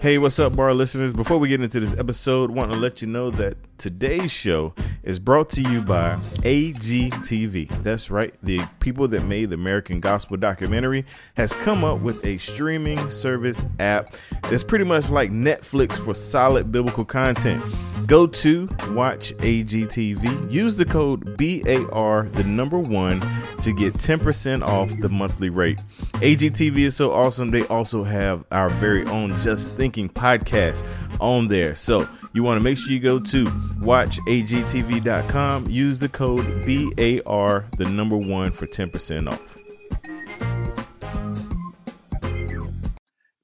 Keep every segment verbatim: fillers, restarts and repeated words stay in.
Hey, what's up, B A R listeners? Before we get into this episode, want to let you know that today's show is brought to you by A G T V. That's right. The people that made the American Gospel documentary has come up with a streaming service app that's pretty much like Netflix for solid biblical content. Go to Watch A G T V. Use the code B A R, the number one, to get ten percent off the monthly rate. A G T V is so awesome. They also have our very own Just Thinking podcast on there. So you want to make sure you go to watch A G T V dot com. Use the code B A R, the number one, for ten percent off.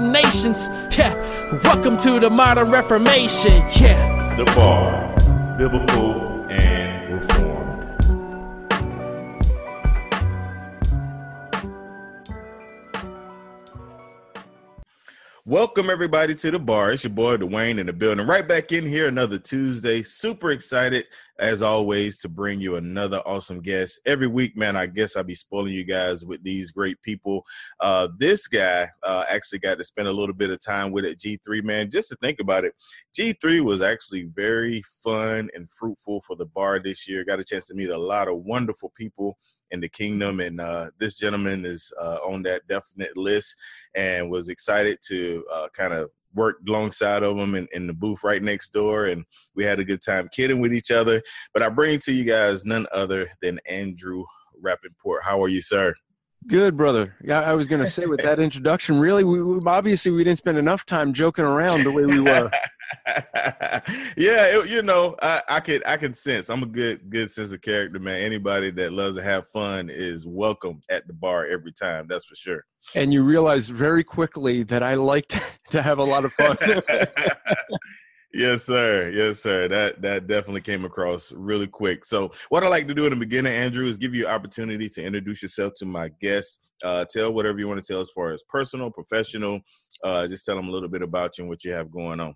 nations. Yeah, welcome to the Modern Reformation, yeah. The B A R, biblical and reformed. Welcome everybody to the B A R. It's your boy Dwayne in the building. Right back in here another Tuesday. Super excited as always to bring you another awesome guest. Every week, man, I guess I'll be spoiling you guys with these great people. Uh, this guy uh, actually got to spend a little bit of time with at G three, man. Just to think about it, G three was actually very fun and fruitful for the B A R this year. Got a chance to meet a lot of wonderful people in the kingdom, and uh, this gentleman is uh, on that definite list and was excited to uh, kind of worked alongside of them in, in the booth right next door, and we had a good time kidding with each other. But I bring to you guys none other than Andrew Rappaport. How are you, sir? Good, brother. Yeah, I was going to say with that introduction, really, we, we obviously we didn't spend enough time joking around the way we were. Yeah, it, you know, I, I could I can sense I'm a good good sense of character, man. Anybody that loves to have fun is welcome at the B A R every time. That's for sure. And you realize very quickly that I like to, to have a lot of fun. Yes, sir. Yes, sir. That that definitely came across really quick. So what I like to do in the beginning, Andrew, is give you an opportunity to introduce yourself to my guests. Uh, tell whatever you want to tell as far as personal, professional. Uh, just tell them a little bit about you and what you have going on.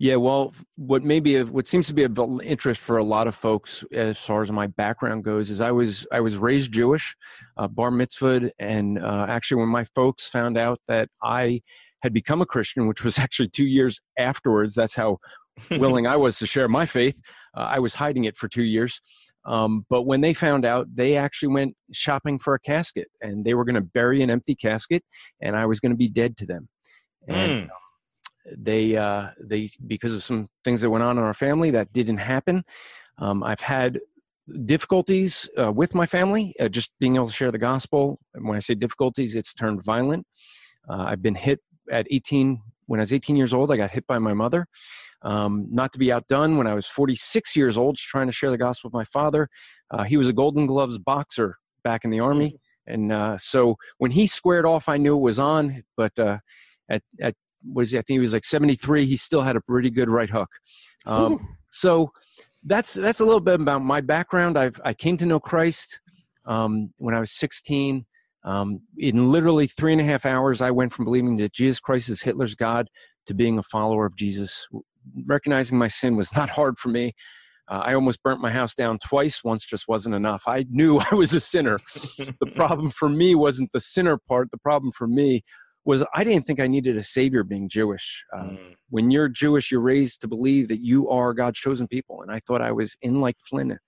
Yeah, well, what maybe a, what seems to be of interest for a lot of folks as far as my background goes is I was I was raised Jewish, uh, bar mitzvahed, and uh, actually when my folks found out that I had become a Christian, which was actually two years afterwards, that's how willing I was to share my faith. Uh, I was hiding it for two years. Um, but when they found out, they actually went shopping for a casket, and they were going to bury an empty casket, and I was going to be dead to them. And Mm. They, uh, they, because of some things that went on in our family, that didn't happen. Um, I've had difficulties uh, with my family, uh, just being able to share the gospel. And when I say difficulties, it's turned violent. Uh, I've been hit at eighteen. When I was eighteen years old, I got hit by my mother. Um, not to be outdone, when I was forty-six years old, trying to share the gospel with my father, uh, he was a Golden Gloves boxer back in the Army, and uh, so when he squared off, I knew it was on. But uh, at at Was I think he was like seventy-three. He still had a pretty good right hook. Um, so that's that's a little bit about my background. I've I came to know Christ um, when I was sixteen. Um, in literally three and a half hours, I went from believing that Jesus Christ is Hitler's God to being a follower of Jesus. Recognizing my sin was not hard for me. Uh, I almost burnt my house down twice. Once just wasn't enough. I knew I was a sinner. The problem for me wasn't the sinner part. The problem for me was I didn't think I needed a savior being Jewish. Uh, mm. When you're Jewish, you're raised to believe that you are God's chosen people. And I thought I was in like Flynn.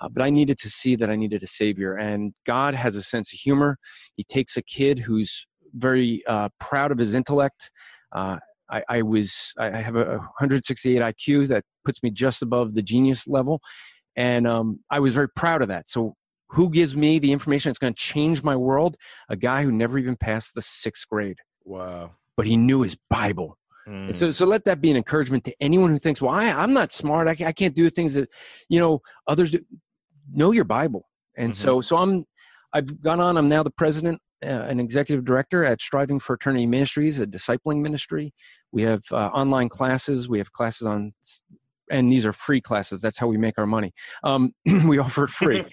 Uh, but I needed to see that I needed a savior. And God has a sense of humor. He takes a kid who's very uh, proud of his intellect. Uh, I, I was, I have a one hundred sixty-eight I Q that puts me just above the genius level. And um, I was very proud of that. So who gives me the information that's going to change my world? A guy who never even passed the sixth grade. Wow. But he knew his Bible. Mm. And so, so let that be an encouragement to anyone who thinks, well, I, I'm not smart. I can't, I can't do things that, you know, others do. Know your Bible. And mm-hmm. so, so I'm, I've gone on, I'm now the president uh, and executive director at Striving for Eternity Ministries, a discipling ministry. We have uh, online classes. We have classes on, and these are free classes. That's how we make our money. Um, we offer it free,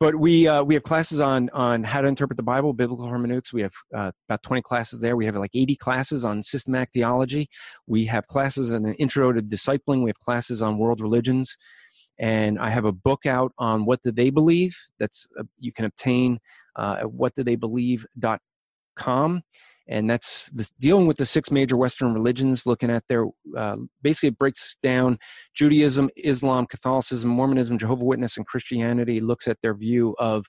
but we, uh, we have classes on, on how to interpret the Bible, biblical hermeneutics. We have uh, about twenty classes there. We have like eighty classes on systematic theology. We have classes on an intro to discipling. We have classes on world religions. And I have a book out on What Do They Believe? That's uh, you can obtain uh, at what do they believe dot com. And that's the, dealing with the six major Western religions, looking at their, uh, basically it breaks down Judaism, Islam, Catholicism, Mormonism, Jehovah's Witness, and Christianity. Looks at their view of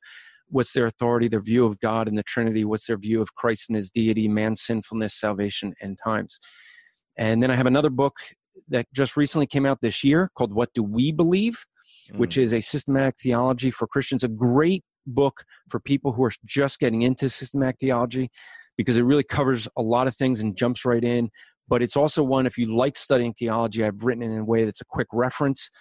what's their authority, their view of God and the Trinity, what's their view of Christ and his deity, man's sinfulness, salvation, and times. And then I have another book that just recently came out this year called What Do We Believe, mm. which is a systematic theology for Christians, a great book for people who are just getting into systematic theology because it really covers a lot of things and jumps right in. But it's also one, if you like studying theology, I've written it in a way that's a quick reference.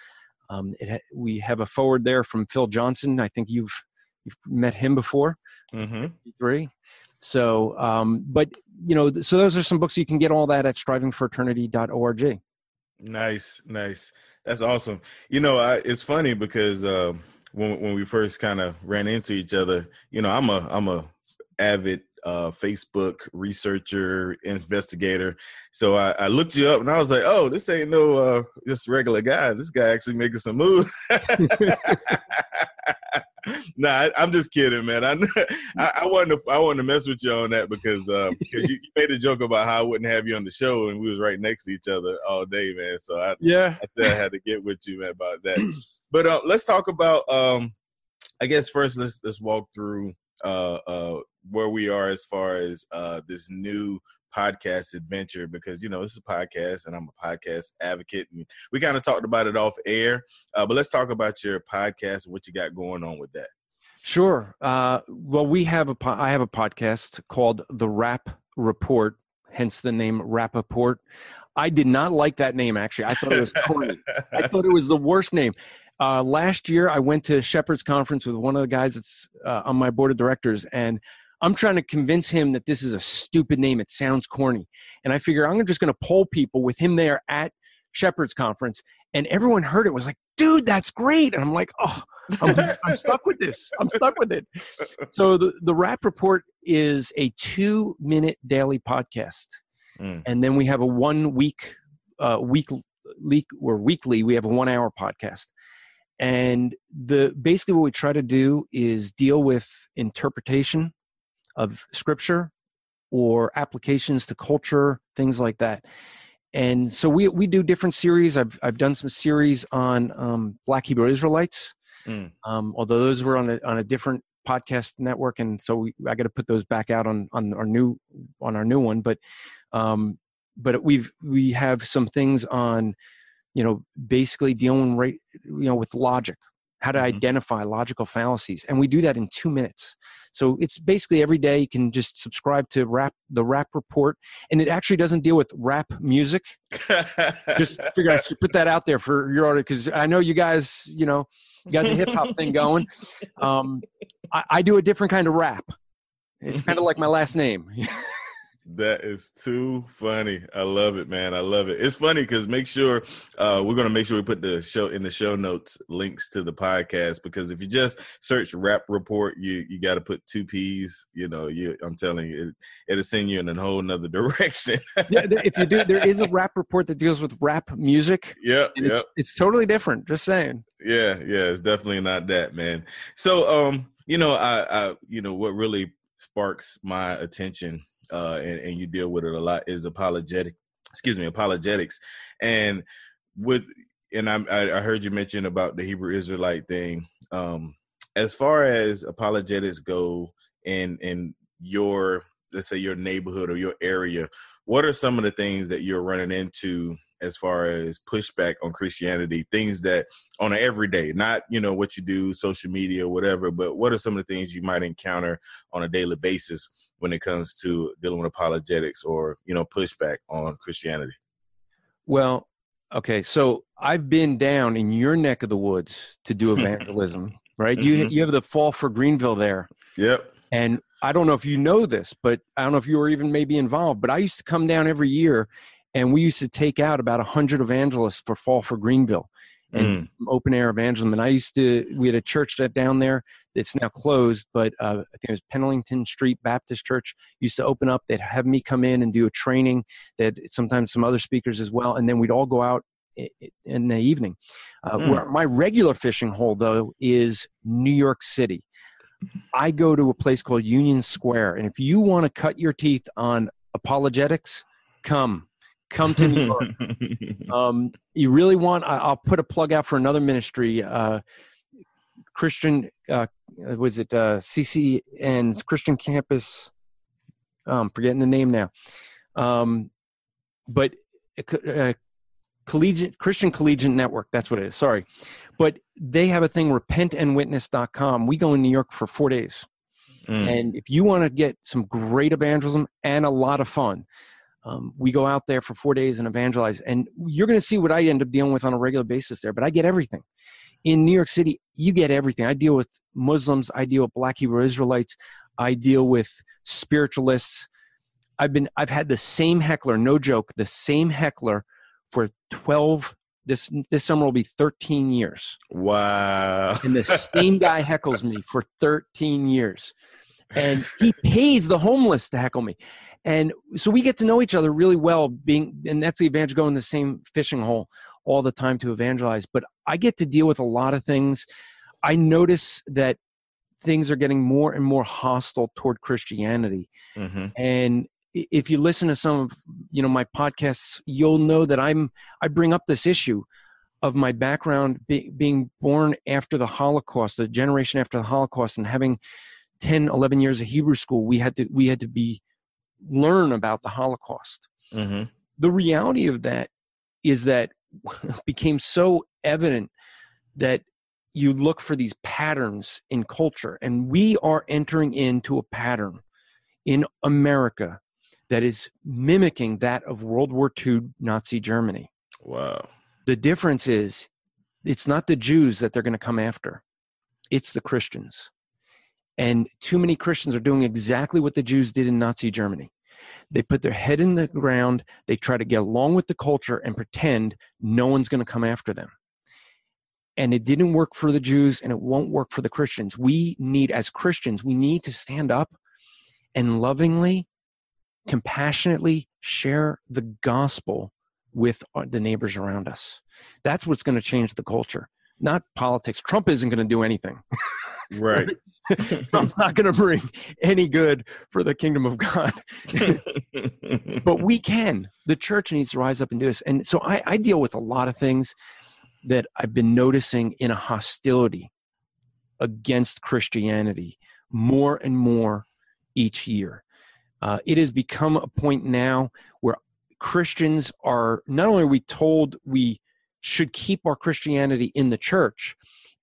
Um, it ha- we have a forward there from Phil Johnson. I think you've, you've met him before. Mm-hmm. G three. So, um, but you know, so those are some books. You can get all that at striving for eternity dot org. Nice, nice. That's awesome. You know, I, it's funny because uh, when when we first kind of ran into each other, you know, I'm a I'm a avid uh, Facebook researcher, investigator. So I, I looked you up and I was like, oh, this ain't no uh, just regular guy. This guy actually making some moves. Nah, I, I'm just kidding, man. I, I I wanted to I wanted to mess with you on that because uh, because you, you made a joke about how I wouldn't have you on the show, and we was right next to each other all day, man. So I yeah, I said I had to get with you, man, about that. But uh, let's talk about um, I guess first let's let's walk through uh, uh, where we are as far as uh, this new podcast adventure, because you know this is a podcast and I'm a podcast advocate, and we kind of talked about it off air, uh, but let's talk about your podcast and what you got going on with that. Sure. Uh, well, we have a po- I have a podcast called The Rapp Report, hence the name Rappaport. I did not like that name actually. I thought it was corny. I thought it was the worst name. Uh, last year, I went to Shepherd's Conference with one of the guys that's uh, on my board of directors, and I'm trying to convince him that this is a stupid name. It sounds corny. And I figure I'm just going to poll people with him there at Shepherd's Conference. And everyone heard it was like, dude, that's great. And I'm like, oh, I'm, I'm stuck with this. I'm stuck with it. So the, the Rapp Report is a two minute daily podcast. Mm. And then we have a one week, uh, week, week or weekly, we have a one hour podcast. And the basically what we try to do is deal with interpretation of scripture or applications to culture, things like that. And so we we do different series. I've I've done some series on um, Black Hebrew Israelites, mm. um, although those were on a on a different podcast network, and so we, I got to put those back out on on our new on our new one. But um, but we've we have some things on, you know, basically dealing right you know with logic. How to identify logical fallacies. And we do that in two minutes. So it's basically every day you can just subscribe to rap, the Rapp Report. And it actually doesn't deal with rap music. Just figure I should put that out there for your audience, because I know you guys, you know, you got the hip hop thing going. Um, I, I do a different kind of rap. It's kind of like my last name. That is too funny. I love it, man. I love it. It's funny because make sure uh, we're going to make sure we put the show in the show notes links to the podcast, because if you just search Rapp Report, you you got to put two P's. You know, you I'm telling you, it, it'll send you in a whole nother direction. Yeah, if you do, there is a Rapp Report that deals with rap music. Yeah, yep. It's, it's totally different. Just saying. Yeah, yeah, it's definitely not that, man. So, um, you know, I, I you know, what really sparks my attention uh, and, and you deal with it a lot, is apologetic, excuse me, apologetics. And with, and I, I heard you mention about the Hebrew Israelite thing. Um, as far as apologetics go in, in your, let's say your neighborhood or your area, what are some of the things that you're running into as far as pushback on Christianity, things that on an everyday, not, you know, what you do, social media, whatever, but what are some of the things you might encounter on a daily basis when it comes to dealing with apologetics or, you know, pushback on Christianity? Well, okay. So I've been down in your neck of the woods to do evangelism, right? Mm-hmm. You you have the Fall for Greenville there. Yep. And I don't know if you know this, but I don't know if you were even maybe involved, but I used to come down every year and we used to take out about a hundred evangelists for Fall for Greenville and mm. open air evangelism. And I used to, we had a church that down there that's now closed, but uh, I think it was Penlington Street Baptist Church used to open up. They'd have me come in and do a training that sometimes some other speakers as well. And then we'd all go out in the evening. Uh, mm. Where my regular fishing hole though is New York City. I go to a place called Union Square, and if you want to cut your teeth on apologetics, come, come to New York. um, you really want? I, I'll put a plug out for another ministry, uh, Christian. Uh, was it uh, C C N's Christian Campus? Oh, I'm forgetting the name now, um, but uh, Collegiate Christian Collegiate Network. That's what it is. Sorry, but they have a thing, repent and witness dot com. We go in New York for four days. Mm. And if you want to get some great evangelism and a lot of fun, um, we go out there for four days and evangelize. And you're going to see what I end up dealing with on a regular basis there, but I get everything. In New York City, you get everything. I deal with Muslims. I deal with Black Hebrew Israelites. I deal with spiritualists. I've been, I've had the same heckler, no joke, the same heckler for twelve This this summer will be thirteen years. Wow. And the same guy heckles me for thirteen years. And he pays the homeless to heckle me. And so we get to know each other really well, being, and that's the advantage, going in the same fishing hole all the time to evangelize. But I get to deal with a lot of things. I notice that things are getting more and more hostile toward Christianity. Mm-hmm. And if you listen to some of, you know, my podcasts, you'll know that I'm, I bring up this issue of my background be, being born after the Holocaust, the generation after the Holocaust, and having ten, eleven years of Hebrew school. We had to, we had to be learn about the Holocaust. Mm-hmm. The reality of that is that it became so evident that you look for these patterns in culture, and we are entering into a pattern in America that is mimicking that of World War Two Nazi Germany. Wow. The difference is it's not the Jews that they're going to come after. It's the Christians. And too many Christians are doing exactly what the Jews did in Nazi Germany. They put their head in the ground. They try to get along with the culture and pretend no one's going to come after them. And it didn't work for the Jews, and it won't work for the Christians. We need, as Christians, we need to stand up and lovingly, compassionately share the gospel with the neighbors around us. That's what's going to change the culture, not politics. Trump isn't going to do anything. Right. Trump's not going to bring any good for the kingdom of God. But we can. The church needs to rise up and do this. And so I, I deal with a lot of things that I've been noticing in a hostility against Christianity more and more each year. Uh, it has become a point now where Christians are, not only are we told we should keep our Christianity in the church,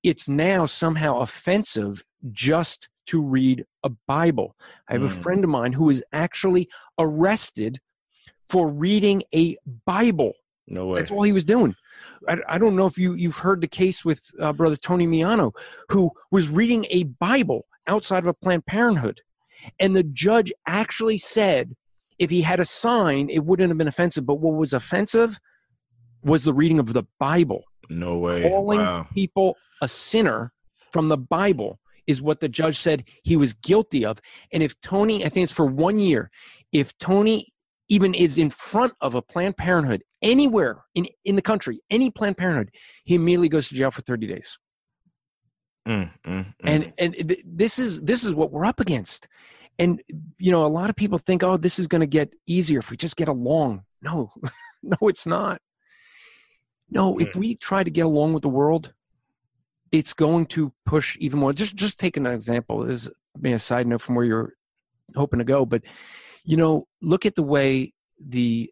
it's now somehow offensive just to read a Bible. I have mm. a friend of mine who was actually arrested for reading a Bible. No way. That's all he was doing. I, I don't know if you, you've heard the case with uh, Brother Tony Miano, who was reading a Bible outside of a Planned Parenthood. And the judge actually said if he had a sign, it wouldn't have been offensive. But what was offensive was the reading of the Bible. No way. Calling wow. people a sinner from the Bible is what the judge said he was guilty of. And if Tony, I think it's for one year, if Tony even is in front of a Planned Parenthood anywhere in, in the country, any Planned Parenthood, he immediately goes to jail for thirty days. Mm, mm, mm. And and th- this is this is what we're up against. And, you know, a lot of people think, oh, this is going to get easier if we just get along. No, no, it's not. No, if we try to get along with the world, it's going to push even more. Just just taking an example, this may be a side note from where you're hoping to go, but, you know, look at the way the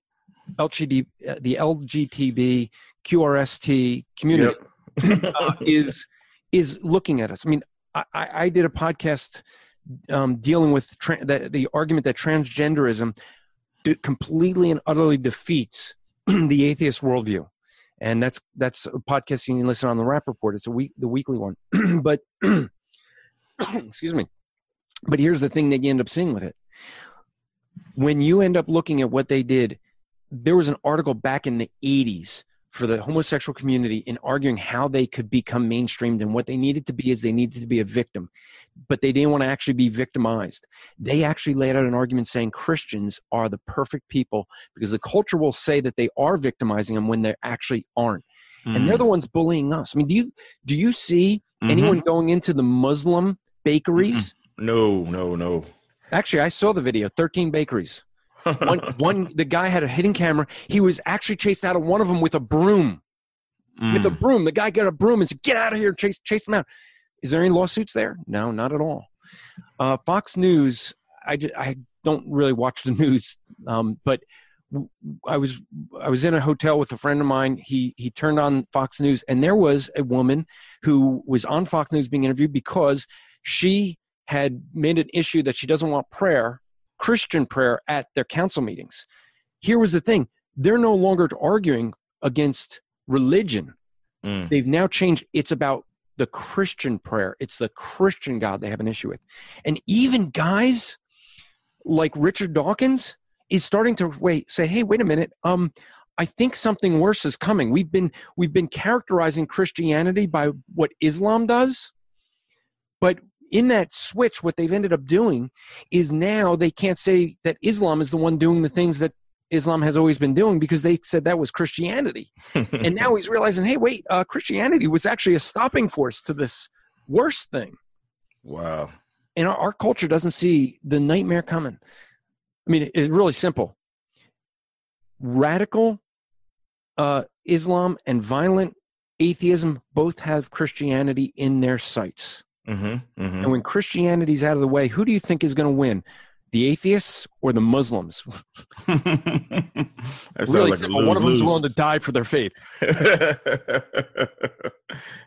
L G B T, the L G B T Q R S T community yep. uh, is is looking at us. I mean, I, I did a podcast um, dealing with tra- the, the argument that transgenderism d- completely and utterly defeats the atheist worldview. And that's that's a podcast you can listen on The Rapp Report. It's a week, the weekly one. But excuse me. But here's the thing that you end up seeing with it. When you end up looking at what they did, there was an article back in the eighties for the homosexual community in arguing how they could become mainstreamed, and what they needed to be is they needed to be a victim. But they didn't want to actually be victimized. They actually laid out an argument saying Christians are the perfect people because the culture will say that they are victimizing them when they actually aren't. Mm-hmm. And they're the ones bullying us. I mean, do you do you see mm-hmm. anyone going into the Muslim bakeries? Mm-hmm. No, no, no. Actually, I saw the video, thirteen bakeries. one, one, the guy had a hidden camera. He was actually chased out of one of them with a broom. Mm. With a broom. The guy got a broom and said, get out of here, chase, chase him out. Is there any lawsuits there? No, not at all. Uh, Fox News, I, I don't really watch the news, um, but I was I was in a hotel with a friend of mine. He he turned on Fox News, and there was a woman who was on Fox News being interviewed because she had made an issue that she doesn't want prayer, Christian prayer, at their council meetings. Here was the thing. They're no longer arguing against religion. Mm. They've now changed. It's about the Christian prayer. It's the Christian God they have an issue with. And even guys like Richard Dawkins is starting to wait, say, hey, wait a minute. Um, I think something worse is coming. We've been, we've been characterizing Christianity by what Islam does, but in that switch, what they've ended up doing is now they can't say that Islam is the one doing the things that Islam has always been doing because they said that was Christianity. And now he's realizing, hey, wait, uh, Christianity was actually a stopping force to this worse thing. Wow. And our, our culture doesn't see the nightmare coming. I mean, it's really simple. Radical uh, Islam and violent atheism both have Christianity in their sights. Mm-hmm, mm-hmm. And when Christianity's out of the way, who do you think is going to win, the atheists or the Muslims? Really, like one of them's willing to die for their faith.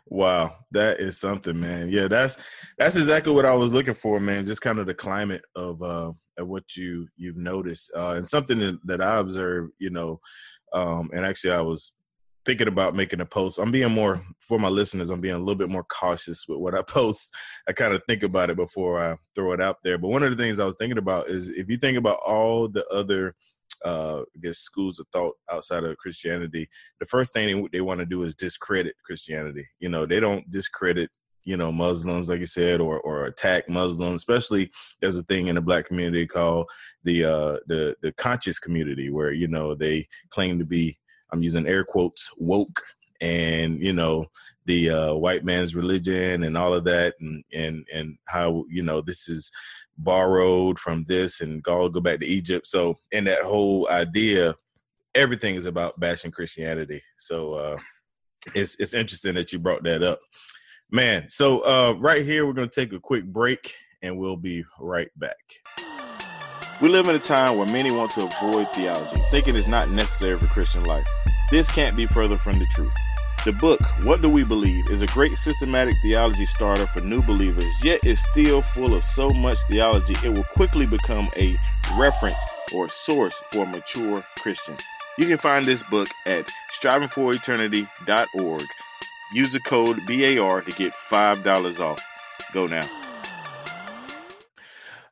Wow, that is something, man. Yeah, that's that's exactly what I was looking for, man. Just kind of the climate of uh, of what you you've noticed, uh, and something that, that I observed, you know, um, and actually I was thinking about making a post. I'm being more, for my listeners, I'm being a little bit more cautious with what I post. I kind of think about it before I throw it out there. But one of the things I was thinking about is if you think about all the other uh, I guess schools of thought outside of Christianity, the first thing they, they want to do is discredit Christianity. You know, they don't discredit, you know, Muslims, like you said, or or attack Muslims, especially there's a thing in the black community called the uh, the the conscious community where, you know, they claim to be, I'm using air quotes, woke, and, you know, the uh, white man's religion and all of that, and and and how, you know, this is borrowed from this and go go back to Egypt. So in that whole idea, everything is about bashing Christianity. So uh, it's it's interesting that you brought that up, man. So uh, right here, we're going to take a quick break and we'll be right back. We live in a time where many want to avoid theology, thinking it's not necessary for Christian life. This can't be further from the truth. The book, What Do We Believe?, is a great systematic theology starter for new believers, yet is still full of so much theology it will quickly become a reference or source for a mature Christian. You can find this book at striving for eternity dot org. Use the code B A R to get five dollars off. Go now.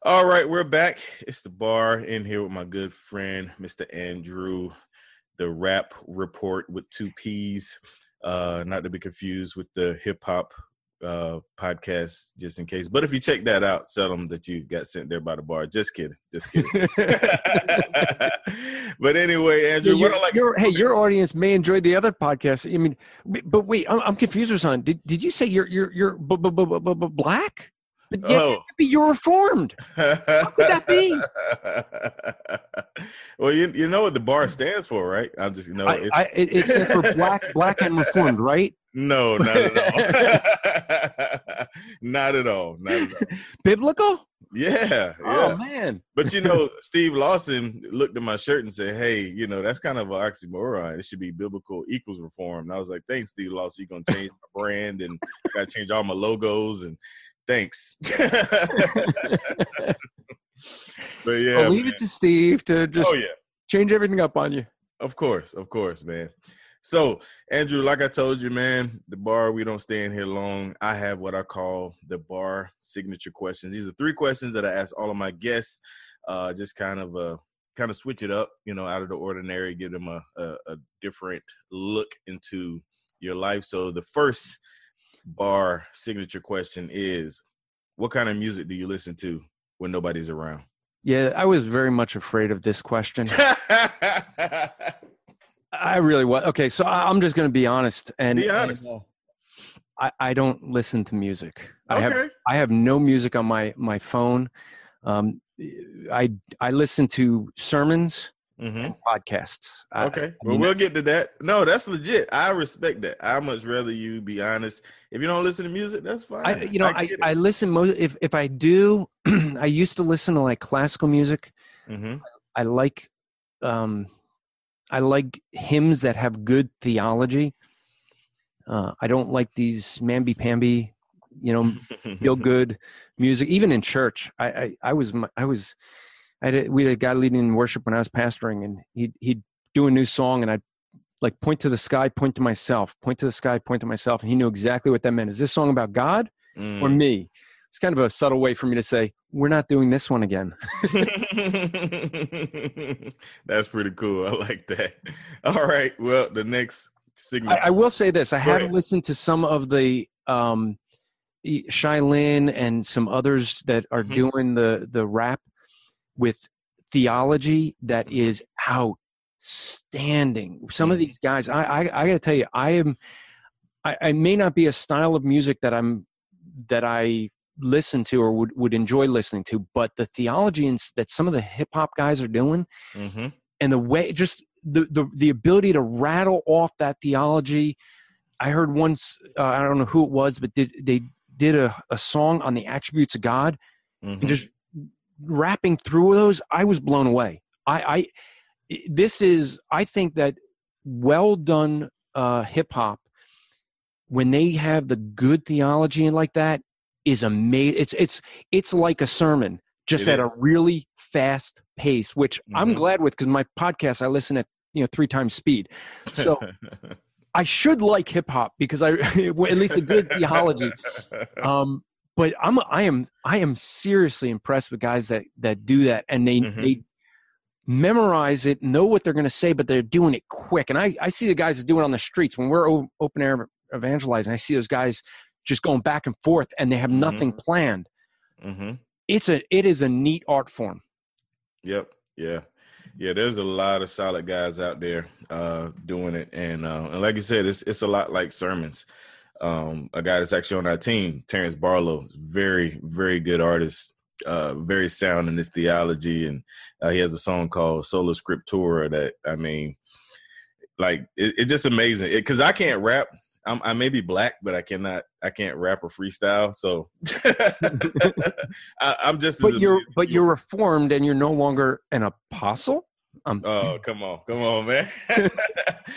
All right, we're back. It's the bar in here with my good friend, Mister Andrew, the Rapp Report with two P's, uh, not to be confused with the hip hop uh, podcast, just in case. But if you check that out, tell them that you got sent there by the bar. Just kidding, just kidding. But anyway, Andrew, yeah, what I like. Your, hey, your audience may enjoy the other podcast. I mean, but wait, I'm, I'm confused, son. Did did you say you're you're you're b- b- b- b- black? But yet, oh. You're reformed. What could that be? Well, you you know what the B A R stands for, right? I'm just you know I, it's I, it, it stands for black, black and reformed, right? No, not at all. Not at all. Not at all. Biblical? Yeah, yeah. Oh man. But you know, Steve Lawson looked at my shirt and said, "Hey, you know, that's kind of an oxymoron. It should be biblical equals reform." And I was like, "Thanks, Steve Lawson. You're gonna change my brand and gotta change all my logos and thanks." But yeah, I'll leave man. it to Steve to just oh, yeah. change everything up on you. Of course, of course, man. So, Andrew, like I told you, man, the B A R, we don't stay in here long. I have what I call the B A R signature questions. These are three questions that I ask all of my guests. Uh, just kind of uh, kind of switch it up, you know, out of the ordinary, give them a, a, a different look into your life. So the first B A R signature question is, what kind of music do you listen to when nobody's around? Yeah, I was very much afraid of this question. I really was. Okay, so I'm just going to be honest. And, be honest. and I, I don't listen to music. Okay. I have, I have no music on my, my phone. Um, I, I listen to sermons mm-hmm. and podcasts. Okay, I, I mean, well, we'll get to that. No, that's legit. I respect that. I much rather you be honest. If you don't listen to music, that's fine. I, you know, I, I, I listen most. If, if I do, I used to listen to like classical music. Mm-hmm. I, I like... Um, I like hymns that have good theology. Uh, I don't like these mamby-pamby, you know, feel-good music. Even in church, I, I, I was, I was, I had a, we had a guy leading in worship when I was pastoring, and he'd he'd do a new song, and I'd like point to the sky, point to myself, point to the sky, point to myself, and he knew exactly what that meant. Is this song about God mm. or me? It's kind of a subtle way for me to say, we're not doing this one again. That's pretty cool. I like that. All right. Well, the next signature. I, I will say this. I have listened to some of the um, Shai Lin and some others that are mm-hmm. doing the, the rap with theology that is outstanding. Some mm-hmm. of these guys, I, I, I got to tell you, I am. I, I may not be a style of music that I'm that I listen to or would, would enjoy listening to, but the theology and that some of the hip hop guys are doing mm-hmm. and the way, just the, the, the ability to rattle off that theology. I heard once, uh, I don't know who it was, but did, they did a, a song on the attributes of God mm-hmm. and just rapping through those. I was blown away. I, I, this is, I think that well done uh, hip hop, when they have the good theology and like that, is amazing. It's it's it's like a sermon, just it at is. a really fast pace, which mm-hmm. I'm glad with because my podcast I listen at you know three times speed. So I should like hip hop because I at least a good theology. Um, but I'm I am I am seriously impressed with guys that that do that and they mm-hmm. they memorize it, know what they're going to say, but they're doing it quick. And I I see the guys that do it on the streets when we're open air evangelizing. I see those guys just going back and forth and they have nothing mm-hmm. planned. Mm-hmm. It's a, it is a neat art form. Yep. Yeah. Yeah. There's a lot of solid guys out there uh, doing it. And, uh, and like you said, it's, it's a lot like sermons. Um, a guy that's actually on our team, Terrence Barlow, very, very good artist, uh, very sound in his theology. And uh, he has a song called Sola Scriptura that, I mean, like it, it's just amazing it, 'cause I can't rap. I'm, I may be black, but I cannot. I can't rap or freestyle. So I, I'm just. But as you're, but you're reformed, and you're no longer an apostle. I'm oh, come on, come on, man!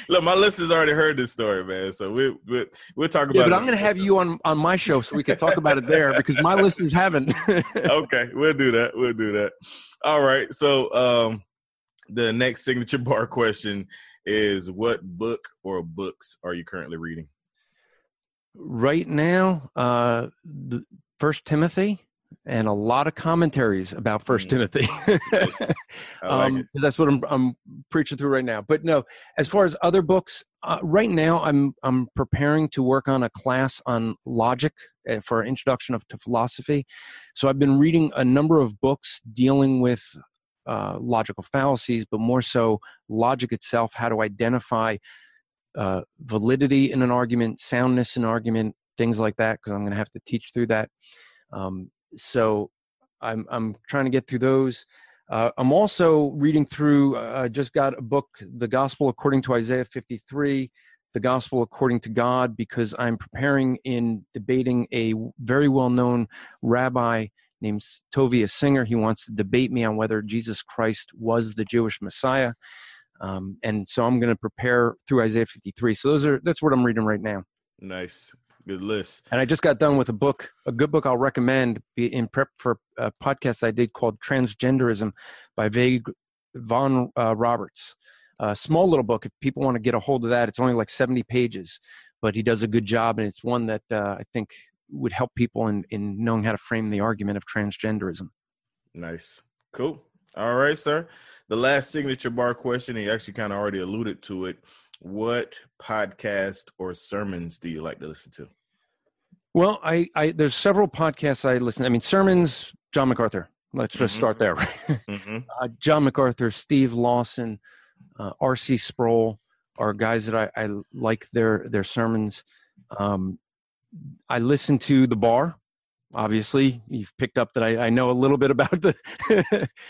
Look, my listeners already heard this story, man. So we we we'll talk about. Yeah, but it I'm going to have you on on my show so we can talk about it there because my listeners haven't. Okay, we'll do that. We'll do that. All right. So um, the next signature B A R question is, what book or books are you currently reading? Right now, uh, the First Timothy and a lot of commentaries about First Timothy, because um, like that's what I'm, I'm preaching through right now. But no, as far as other books, uh, right now I'm I'm preparing to work on a class on logic for an introduction of to philosophy. So I've been reading a number of books dealing with uh, logical fallacies, but more so logic itself. How to identify Uh, validity in an argument, soundness in argument, things like that, because I'm going to have to teach through that. Um, so I'm I'm trying to get through those. Uh, I'm also reading through, I uh, just got a book, The Gospel According to Isaiah fifty-three, The Gospel According to God, because I'm preparing in debating a very well-known rabbi named Tovia Singer. He wants to debate me on whether Jesus Christ was the Jewish Messiah. Um, and so I'm going to prepare through Isaiah fifty-three. So those are, that's what I'm reading right now. Nice. Good list. And I just got done with a book, a good book I'll recommend in prep for a podcast I did called Transgenderism by Vague Von uh, Roberts. A small little book. If people want to get a hold of that, it's only like seventy pages, but he does a good job. And it's one that uh, I think would help people in, in knowing how to frame the argument of transgenderism. Nice. Cool. All right, sir. The last signature bar question, he actually kind of already alluded to it. What podcast or sermons do you like to listen to? Well, I, I there's several podcasts I listen to. I mean, sermons, John MacArthur. Let's just mm-hmm. start there. Right? Mm-hmm. uh, John MacArthur, Steve Lawson, uh, R C Sproul are guys that I, I like their, their sermons. Um, I listen to The B A R. Obviously, you've picked up that I, I know a little bit about the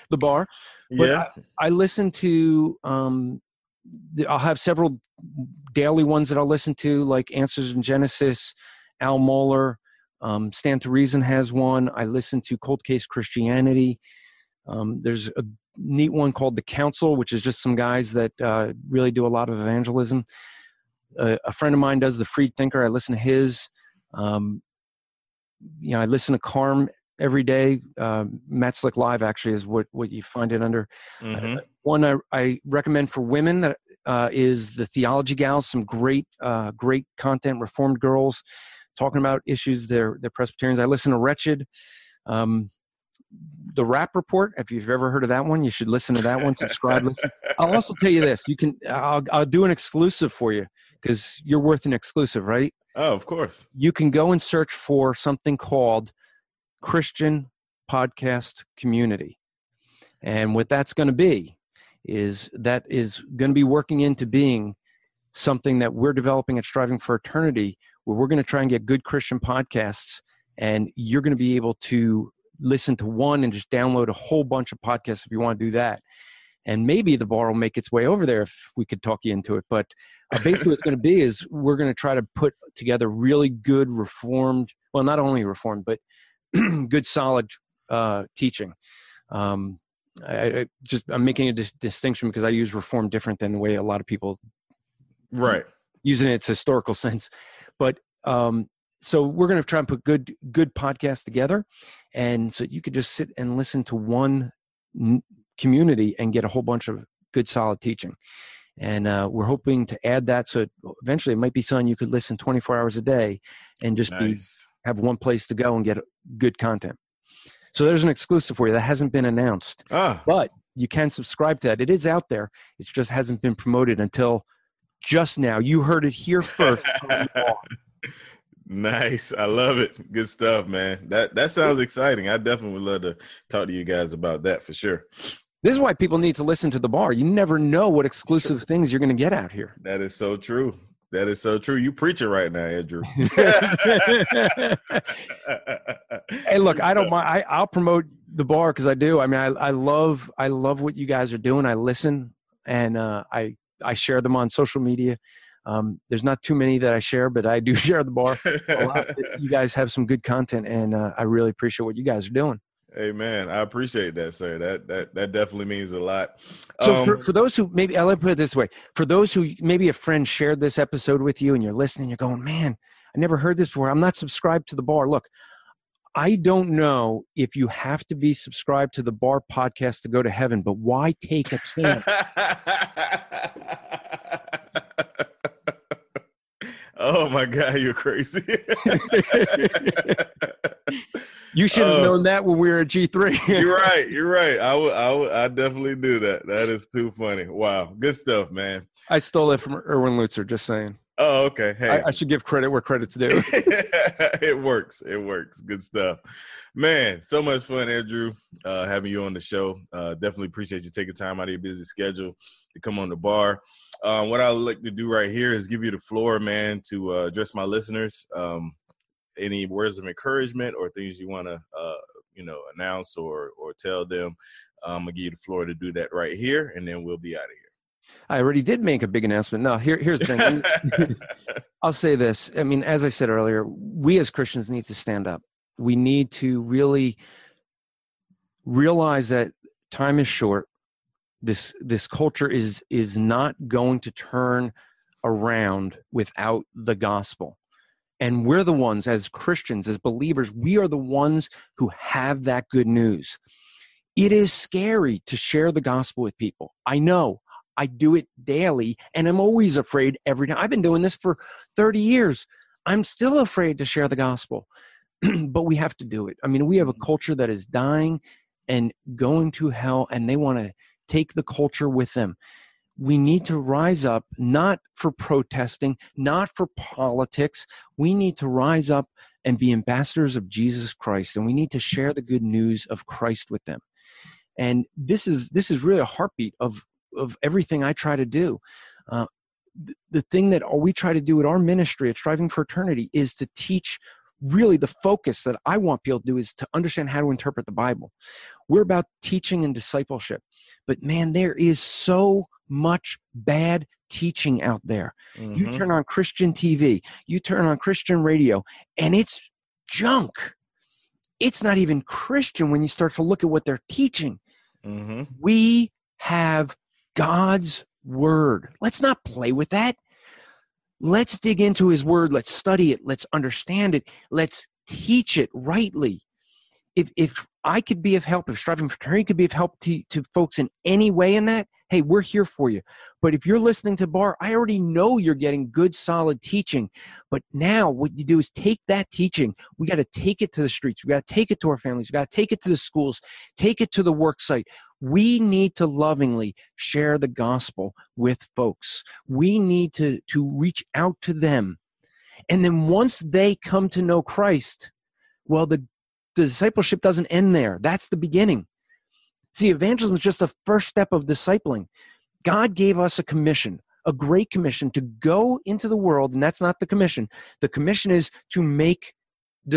the B A R. But yeah. I, I listen to... Um, I'll have several daily ones that I'll listen to, like Answers in Genesis, Al Mohler, um, Stand to Reason has one. I listen to Cold Case Christianity. Um, there's a neat one called The Council, which is just some guys that uh, really do a lot of evangelism. Uh, a friend of mine does The Free Thinker. I listen to his. Um, you know, I listen to Carm every day. Uh, Matt Slick Live actually is what, what you find it under. Mm-hmm. Uh, one I, I recommend for women that uh, is the Theology Gals. Some great, uh, great content. Reformed girls talking about issues. They're they're Presbyterians. I listen to Wretched, um, The Rapp Report. If you've ever heard of that one, you should listen to that one. Subscribe. Listen. I'll also tell you this. You can. I'll I'll do an exclusive for you because you're worth an exclusive, right? Oh, of course. You can go and search for something called Christian Podcast Community, and what that's going to be is that is going to be working into being something that we're developing at Striving for Eternity, where we're going to try and get good Christian podcasts, and you're going to be able to listen to one and just download a whole bunch of podcasts if you want to do that. And maybe The B A R will make its way over there if we could talk you into it. But uh, basically what it's going to be is we're going to try to put together really good Reformed, well, not only Reformed, but good, solid uh, teaching. Um, I, I just, I'm making a dis- distinction because I use Reform different than the way a lot of people right using its historical sense. But um, so we're going to try and put good, good podcasts together. And so you could just sit and listen to one n- community and get a whole bunch of good, solid teaching. And uh, we're hoping to add that. So eventually it might be something you could listen twenty-four hours a day and just nice. be, have one place to go and get good content. So there's an exclusive for you that hasn't been announced, ah. but you can subscribe to that. It is out there. It just hasn't been promoted until just now. You heard it here first. Nice. I love it. Good stuff, man. That, that sounds exciting. I definitely would love to talk to you guys about that for sure. This is why people need to listen to The B A R. You never know what exclusive sure. things you're going to get out here. That is so true. That is so true. You preaching right now, Andrew. Hey, look, I don't mind. I, I'll promote The B A R because I do. I mean, I, I love, I love what you guys are doing. I listen, and uh, I, I share them on social media. Um, there's not too many that I share, but I do share The B A R. A lot of it, you guys have some good content, and uh, I really appreciate what you guys are doing. Hey, man, I appreciate that, sir. That that that definitely means a lot. So um, for, for those who maybe, I'll put it this way. For those who maybe a friend shared this episode with you and you're listening, you're going, man, I never heard this before. I'm not subscribed to The B A R. Look, I don't know if you have to be subscribed to The B A R podcast to go to heaven, but why take a chance? Oh, my God, you're crazy. You should have um, known that when we were at G three. You're right. You're right. I would, I would, I definitely do that. That is too funny. Wow. Good stuff, man. I stole that from Erwin Lutzer, just saying. Oh, okay. Hey, I, I should give credit where credit's due. It works. It works. Good stuff, man. So much fun, Andrew, uh, having you on the show. Uh, definitely appreciate you taking time out of your busy schedule to come on The B A R. Um, what I like to do right here is give you the floor, man, to uh, address my listeners. Um, any words of encouragement or things you want to uh, you know, announce or or tell them, I'm um, gonna give you the floor to do that right here, and then we'll be out of here. I already did make a big announcement. Now, here, here's the thing. I'll say this. I mean, as I said earlier, we as Christians need to stand up. We need to really realize that time is short. This this culture is is not going to turn around without the gospel. And we're the ones, as Christians, as believers, we are the ones who have that good news. It is scary to share the gospel with people. I know. I do it daily, and I'm always afraid every time. I've been doing this for thirty years. I'm still afraid to share the gospel, but we have to do it. I mean, we have a culture that is dying and going to hell, and they want to take the culture with them. We need to rise up, not for protesting, not for politics. We need to rise up and be ambassadors of Jesus Christ, and we need to share the good news of Christ with them. And this is this is really a heartbeat of of everything I try to do. Uh, the, the thing that we try to do at our ministry at Striving for Eternity is to teach, really the focus that I want people to do is to understand how to interpret the Bible. We're about teaching and discipleship, but man, there is so much bad teaching out there. Mm-hmm. You turn on Christian T V, you turn on Christian radio, and it's junk. It's not even Christian when you start to look at what they're teaching. Mm-hmm. We have God's word. Let's not play with that. Let's dig into his word. Let's study it. Let's understand it. Let's teach it rightly. If if I could be of help, if Striving for Eternity could be of help to, to folks in any way in that, hey, we're here for you. But if you're listening to B A R, I already know you're getting good, solid teaching. But now what you do is take that teaching. We got to take it to the streets. We got to take it to our families. We got to take it to the schools. Take it to the work site. We need to lovingly share the gospel with folks. We need to, to reach out to them. And then once they come to know Christ, well, the The discipleship doesn't end there. That's the beginning. See, evangelism is just the first step of discipling. God gave us a commission, a great commission to go into the world, and that's not the commission. The commission is to make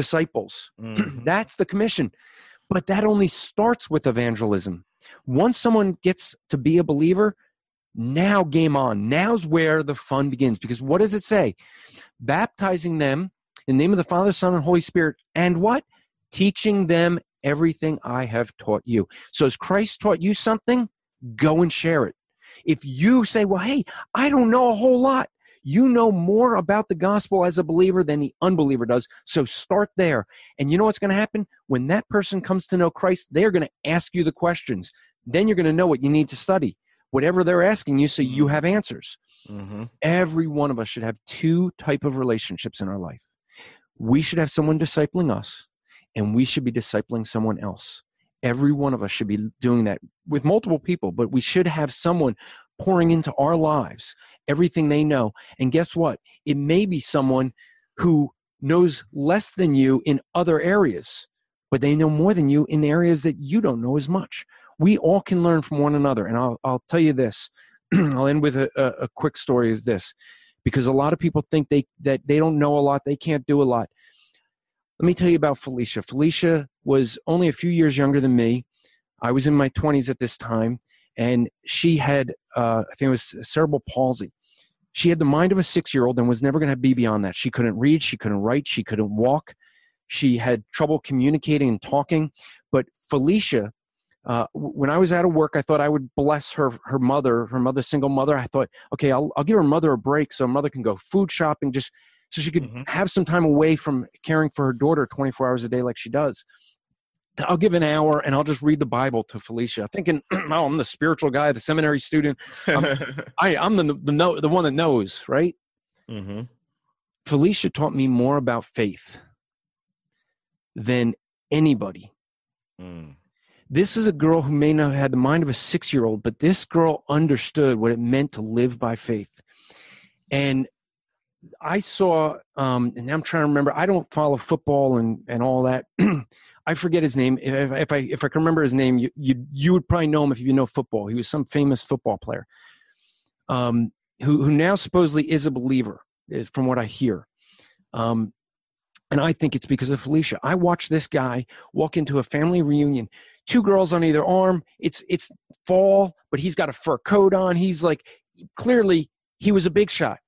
disciples. Mm-hmm. That's the commission. But that only starts with evangelism. Once someone gets to be a believer, now game on. Now's where the fun begins. Because what does it say? Baptizing them in the name of the Father, Son, and Holy Spirit, and what? Teaching them everything I have taught you. So as Christ taught you something, go and share it. If you say, well, hey, I don't know a whole lot. You know more about the gospel as a believer than the unbeliever does. So start there. And you know what's going to happen? When that person comes to know Christ, they're going to ask you the questions. Then you're going to know what you need to study, whatever they're asking you, so you have answers. Mm-hmm. Every one of us should have two type of relationships in our life. We should have someone discipling us, and we should be discipling someone else. Every one of us should be doing that with multiple people, but we should have someone pouring into our lives everything they know. And guess what? It may be someone who knows less than you in other areas, but they know more than you in areas that you don't know as much. We all can learn from one another. And I'll, I'll tell you this. I'll end with a, a quick story is this, because a lot of people think they that they don't know a lot, they can't do a lot. Let me tell you about Felicia. Felicia was only a few years younger than me. I was in my twenties at this time, and she had, uh, I think it was cerebral palsy. She had the mind of a six-year-old and was never going to be beyond that. She couldn't read, she couldn't write, she couldn't walk. She had trouble communicating and talking. But Felicia, uh, when I was out of work, I thought I would bless her, her mother, her mother, single mother. I thought, okay, I'll, I'll give her mother a break so her mother can go food shopping, just so she could mm-hmm. have some time away from caring for her daughter twenty-four hours a day like she does. I'll give an hour, and I'll just read the Bible to Felicia, thinking, oh, I'm the spiritual guy, the seminary student. I'm, I, I'm the, the, the one that knows, right? Mm-hmm. Felicia taught me more about faith than anybody. Mm. This is a girl who may not have had the mind of a six-year-old, but this girl understood what it meant to live by faith. And I saw, um, and I'm trying to remember, I don't follow football and, and all that. I forget his name. If, if I if I can remember his name, you, you you would probably know him if you know football. He was some famous football player um, who, who now supposedly is a believer, from what I hear. Um, And I think it's because of Felicia. I watched this guy walk into a family reunion, two girls on either arm. It's, it's fall, but he's got a fur coat on. He's like, clearly he was a big shot.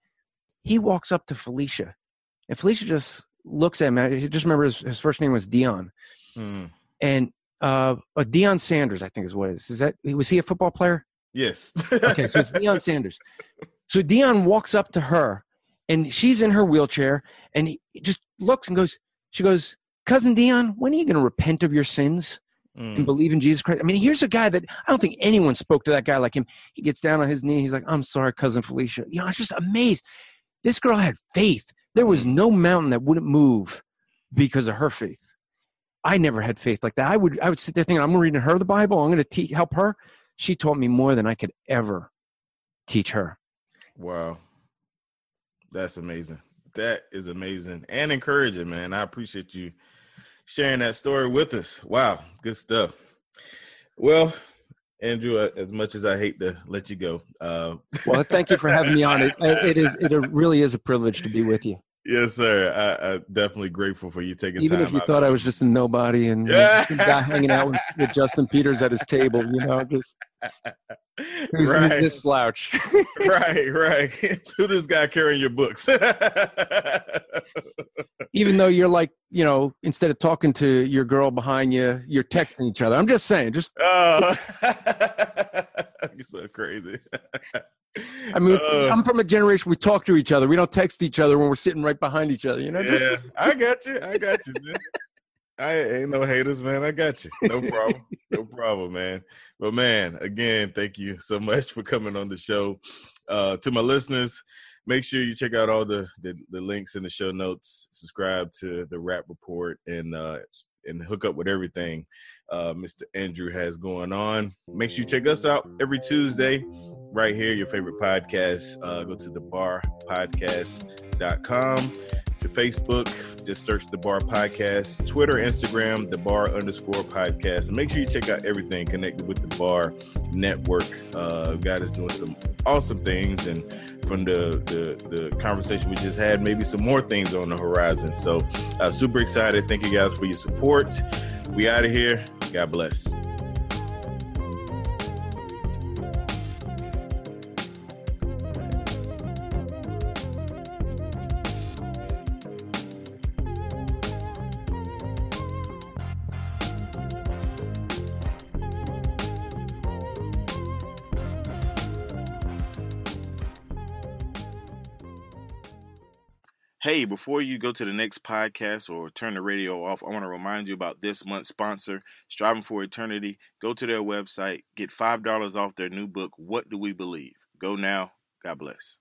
He walks up to Felicia, and Felicia just looks at him. I just remember his, his first name was Deion. Mm. And uh, uh, Deion Sanders, I think is what it is. Is that, was he a football player? Yes. Okay, so it's Deion Sanders. So Deion walks up to her, and she's in her wheelchair, and he just looks and goes, she goes, "Cousin Deion, when are you going to repent of your sins mm. and believe in Jesus Christ?" I mean, here's a guy that I don't think anyone spoke to that guy like him. He gets down on his knee. He's like, "I'm sorry, Cousin Felicia." You know, I was just amazed. This girl had faith. There was no mountain that wouldn't move because of her faith. I never had faith like that. I would, I would sit there thinking, I'm reading her the Bible. I'm going to teach, help her. She taught me more than I could ever teach her. Wow. That's amazing. That is amazing and encouraging, man. I appreciate you sharing that story with us. Wow. Good stuff. Well, Andrew, as much as I hate to let you go. Uh, well, thank you for having me on. It, it is, it really is a privilege to be with you. Yes, sir. I, I'm definitely grateful for you taking Even time. Even if you out thought I was just a nobody and yeah. you know, guy hanging out with, with Justin Peters at his table, you know, just who's, right. who's this slouch? Right, right. Who's this guy carrying your books? Even though you're like, you know, instead of talking to your girl behind you, you're texting each other. I'm just saying. Just oh. You're so crazy. I mean, uh, I'm from a generation, we talk to each other. We don't text each other when we're sitting right behind each other, you know? Yeah, I got you. I got you, man. I ain't no haters, man. I got you. No problem. No problem, man. But, man, again, thank you so much for coming on the show. Uh, to my listeners, make sure you check out all the, the, the links in the show notes. Subscribe to The Rapp Report and uh, and hook up with everything uh, Mister Andrew has going on. Make sure you check us out every Tuesday. Right here, your favorite podcast. Uh, go to the bar podcast dot com, to Facebook, just search The B A R Podcast, Twitter, Instagram, The B A R underscore podcast. And make sure you check out everything connected with The B A R Network. Uh, God is doing some awesome things, and from the, the, the conversation we just had, maybe some more things on the horizon. So uh, super excited. Thank you guys for your support. We out of here. God bless. Hey, before you go to the next podcast or turn the radio off, I want to remind you about this month's sponsor, Striving for Eternity. Go to their website, get five dollars off their new book, What Do We Believe? Go now. God bless.